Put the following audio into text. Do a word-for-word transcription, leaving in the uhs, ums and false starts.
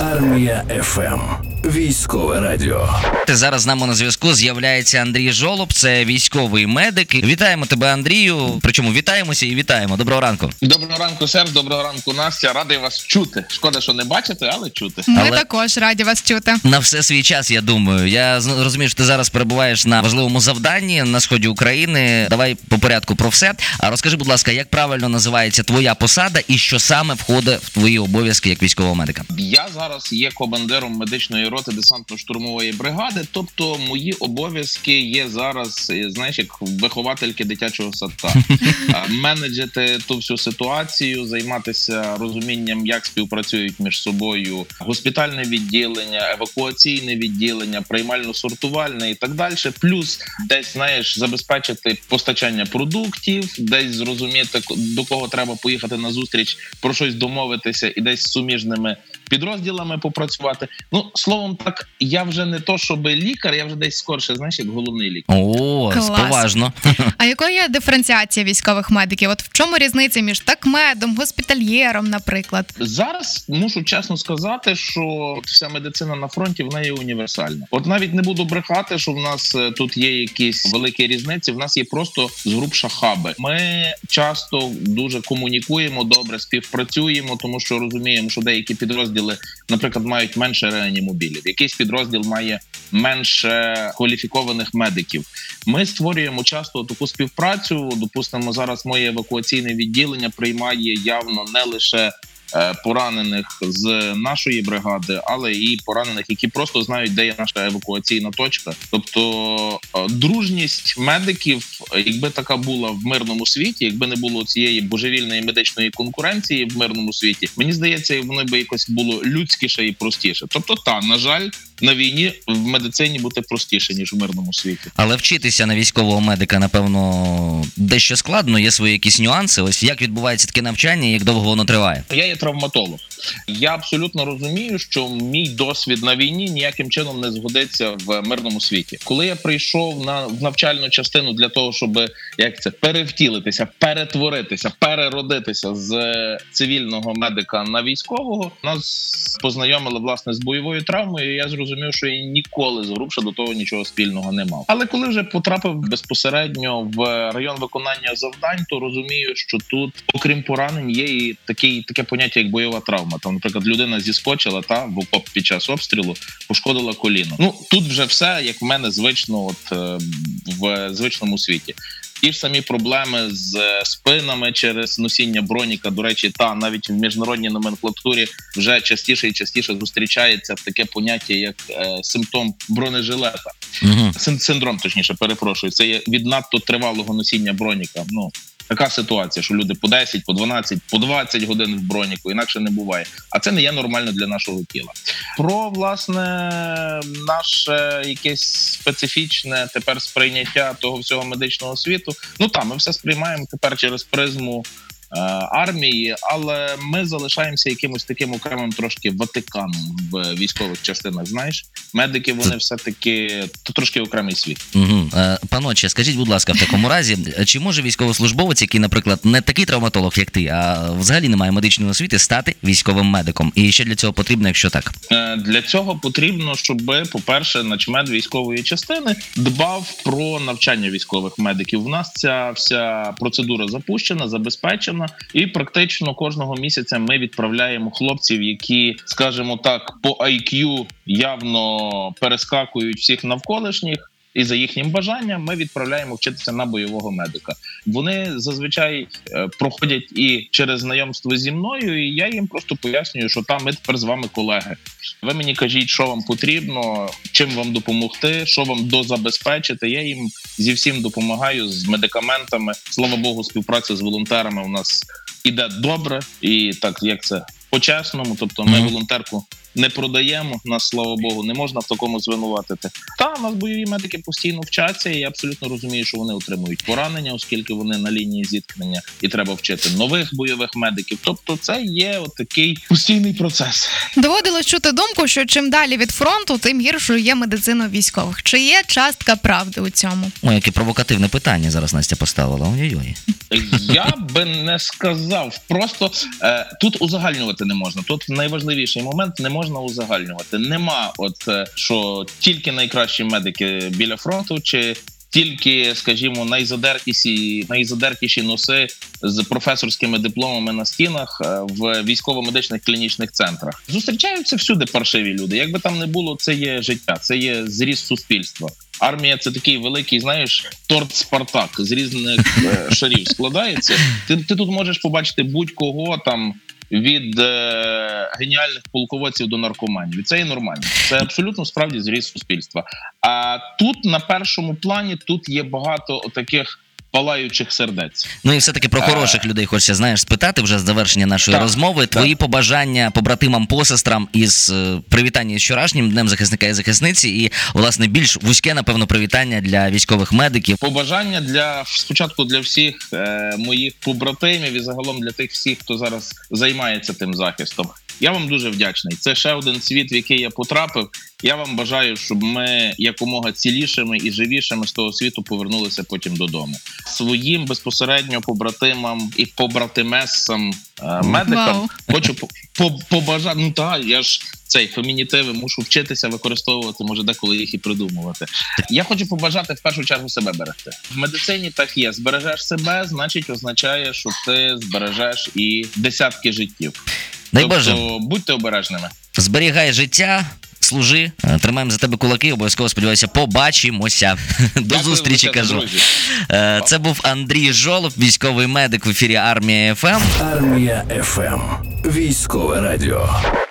Армія еф ем. Військове радіо. Зараз з нами на зв'язку з'являється Андрій Жолоб, це військовий медик. Вітаємо тебе, Андрію. Причому вітаємося і вітаємо. Доброго ранку. Доброго ранку, Серж. Доброго ранку, Настя. Радий вас чути. Шкода, що не бачите, але чути. Ми але... також раді вас чути. На все свій час, я думаю. Я розумію, що ти зараз перебуваєш на важливому завданні на сході України. Давай по порядку про все. А розкажи, будь ласка, як правильно називається твоя посада і що саме входить в твої обов'язки як військового медика? Я зараз є командиром медичної роти десантно-штурмової бригади, тобто мої обов'язки є зараз, знаєш, як виховательки дитячого садка. Менеджити ту всю ситуацію, займатися розумінням, як співпрацюють між собою госпітальне відділення, евакуаційне відділення, приймально-сортувальне і так далі. Плюс десь, знаєш, забезпечити постачання продуктів, десь зрозуміти, до кого треба поїхати на зустріч, про щось домовитися і десь з суміжними підрозділами попрацювати. Ну, словом так, я вже не то, щоб лікар, я вже десь скорше, знаєш, як головний лікар. О, поважно. А якою є диференціація військових медиків? От в чому різниця між такмедом, госпітальєром, наприклад? Зараз мушу чесно сказати, що вся медицина на фронті, вона є універсальна. От навіть не буду брехати, що в нас тут є якісь великі різниці, в нас є просто згрубша хаби. Ми часто дуже комунікуємо, добре співпрацюємо, тому що розуміємо, що деякі підрозділи, наприклад, мають менше реанімобілів, якийсь підрозділ має менше кваліфікованих медиків. Ми створюємо часто таку співпрацю, допустимо, зараз моє евакуаційне відділення приймає явно не лише поранених з нашої бригади, але і поранених, які просто знають, де є наша евакуаційна точка. Тобто дружність медиків, якби така була в мирному світі, якби не було цієї божевільної медичної конкуренції в мирному світі, мені здається, вони би якось було людськіше і простіше. Тобто, та, на жаль, на війні в медицині бути простіше, ніж в мирному світі. Але вчитися на військового медика, напевно, дещо складно, є свої якісь нюанси. Ось як відбувається таке навчання, як довго воно триває? Я є травматолог. Я абсолютно розумію, що мій досвід на війні ніяким чином не згодиться в мирному світі. Коли я прийшов на в навчальну частину для того, щоб, як це, перевтілитися, перетворитися, переродитися з цивільного медика на військового, нас познайомили, власне, з бойовою травмою, і я зрозумів, що я ніколи згрубше до того нічого спільного не мав. Але коли вже потрапив безпосередньо в район виконання завдань, то розумію, що тут, окрім поранень, є і таке, таке поняття, як бойова травма. Там, наприклад, людина зіскочила та в окоп під час обстрілу пошкодила коліно. Ну, тут вже все, як в мене звично, от в звичному світі. Ті ж самі проблеми з спинами через носіння броніка, до речі, та навіть в міжнародній номенклатурі вже частіше і частіше зустрічається таке поняття, як е, симптом бронежилета. Mm-hmm. Синдром, точніше, перепрошую. Це є від надто тривалого носіння броніка. Ну, така ситуація, що люди по десять, по дванадцять, по двадцять годин в броніку, інакше не буває. А це не є нормально для нашого тіла. Про, власне, наше якесь специфічне тепер сприйняття того всього медичного світу. Ну так, ми все сприймаємо тепер через призму армії, але ми залишаємося якимось таким окремим трошки Ватиканом в військових частинах, знаєш? Медики, вони все-таки трошки окремий світ. Угу. Паноче, скажіть, будь ласка, в такому разі, чи може військовослужбовець, який, наприклад, не такий травматолог, як ти, а взагалі не має медичної освіти, стати військовим медиком? І що для цього потрібно, якщо так? Для цього потрібно, щоб, по-перше, начмед військової частини дбав про навчання військових медиків. У нас ця вся процедура запущена, забезпечена. І практично кожного місяця ми відправляємо хлопців, які, скажімо так, по ай к'ю явно перескакують всіх навколишніх, і за їхнім бажанням ми відправляємо вчитися на бойового медика. Вони зазвичай проходять і через знайомство зі мною, і я їм просто пояснюю, що там ми тепер з вами колеги. Ви мені кажіть, що вам потрібно, чим вам допомогти, що вам дозабезпечити. Я їм зі всім допомагаю, з медикаментами. Слава Богу, співпраця з волонтерами у нас іде добре, і так, як це, по-чесному, тобто ми волонтерку не продаємо, нас, слава Богу, не можна в такому звинуватити. Та, у нас бойові медики постійно вчаться, і я абсолютно розумію, що вони отримують поранення, оскільки вони на лінії зіткнення, і треба вчити нових бойових медиків. Тобто це є отакий постійний процес. Доводилось чути думку, що чим далі від фронту, тим гіршою є медицина військових. Чи є частка правди у цьому? О, яке провокативне питання зараз Настя поставила. Ой-ой-ой. Я би не сказав. Просто е, тут узагальнювати не можна. Тут найважливіший момент, не можна узагальнювати. Нема от, е, що тільки найкращі медики біля фронту, чи тільки, скажімо, найзадертіші, найзадертіші носи з професорськими дипломами на стінах в військово-медичних клінічних центрах. Зустрічаються всюди паршиві люди. Як би там не було, це є життя, це є зріст суспільства. Армія – це такий великий, знаєш, торт «Спартак» з різних шарів складається. Ти, ти тут можеш побачити будь-кого там, від е- геніальних полководців до наркоманів. І це і нормально. Це абсолютно справді зріст суспільства. А тут, на першому плані, тут є багато таких палаючих сердець. Ну і все-таки про хороших а... людей хочеться, знаєш, спитати вже з завершення нашої так, розмови. Так. Твої побажання побратимам, посестрам із привітання з вчорашнім Днем захисника і захисниці і, власне, більш вузьке, напевно, привітання для військових медиків. Побажання для, спочатку, для всіх е, моїх побратимів і загалом для тих всіх, хто зараз займається тим захистом. Я вам дуже вдячний. Це ще один світ, в який я потрапив. Я вам бажаю, щоб ми якомога цілішими і живішими з того світу повернулися потім додому. Своїм безпосередньо побратимам і побратимесам медикам Вау. хочу побажати. Ну так, я ж цей фемінітиви мушу вчитися використовувати, може деколи їх і придумувати. Я хочу побажати в першу чергу себе берегти. В медицині так є. Збережеш себе, значить означає, що ти збережеш і десятки життів. Дай Боже. Тобто будьте обережними. Зберігай життя, служи, тримаємо за тебе кулаки, обов'язково, сподіваюся, побачимося. До зустрічі, кажу. Це був Андрій Жолоб, військовий медик в ефірі Армія еф ем. Армія еф ем. Військове радіо.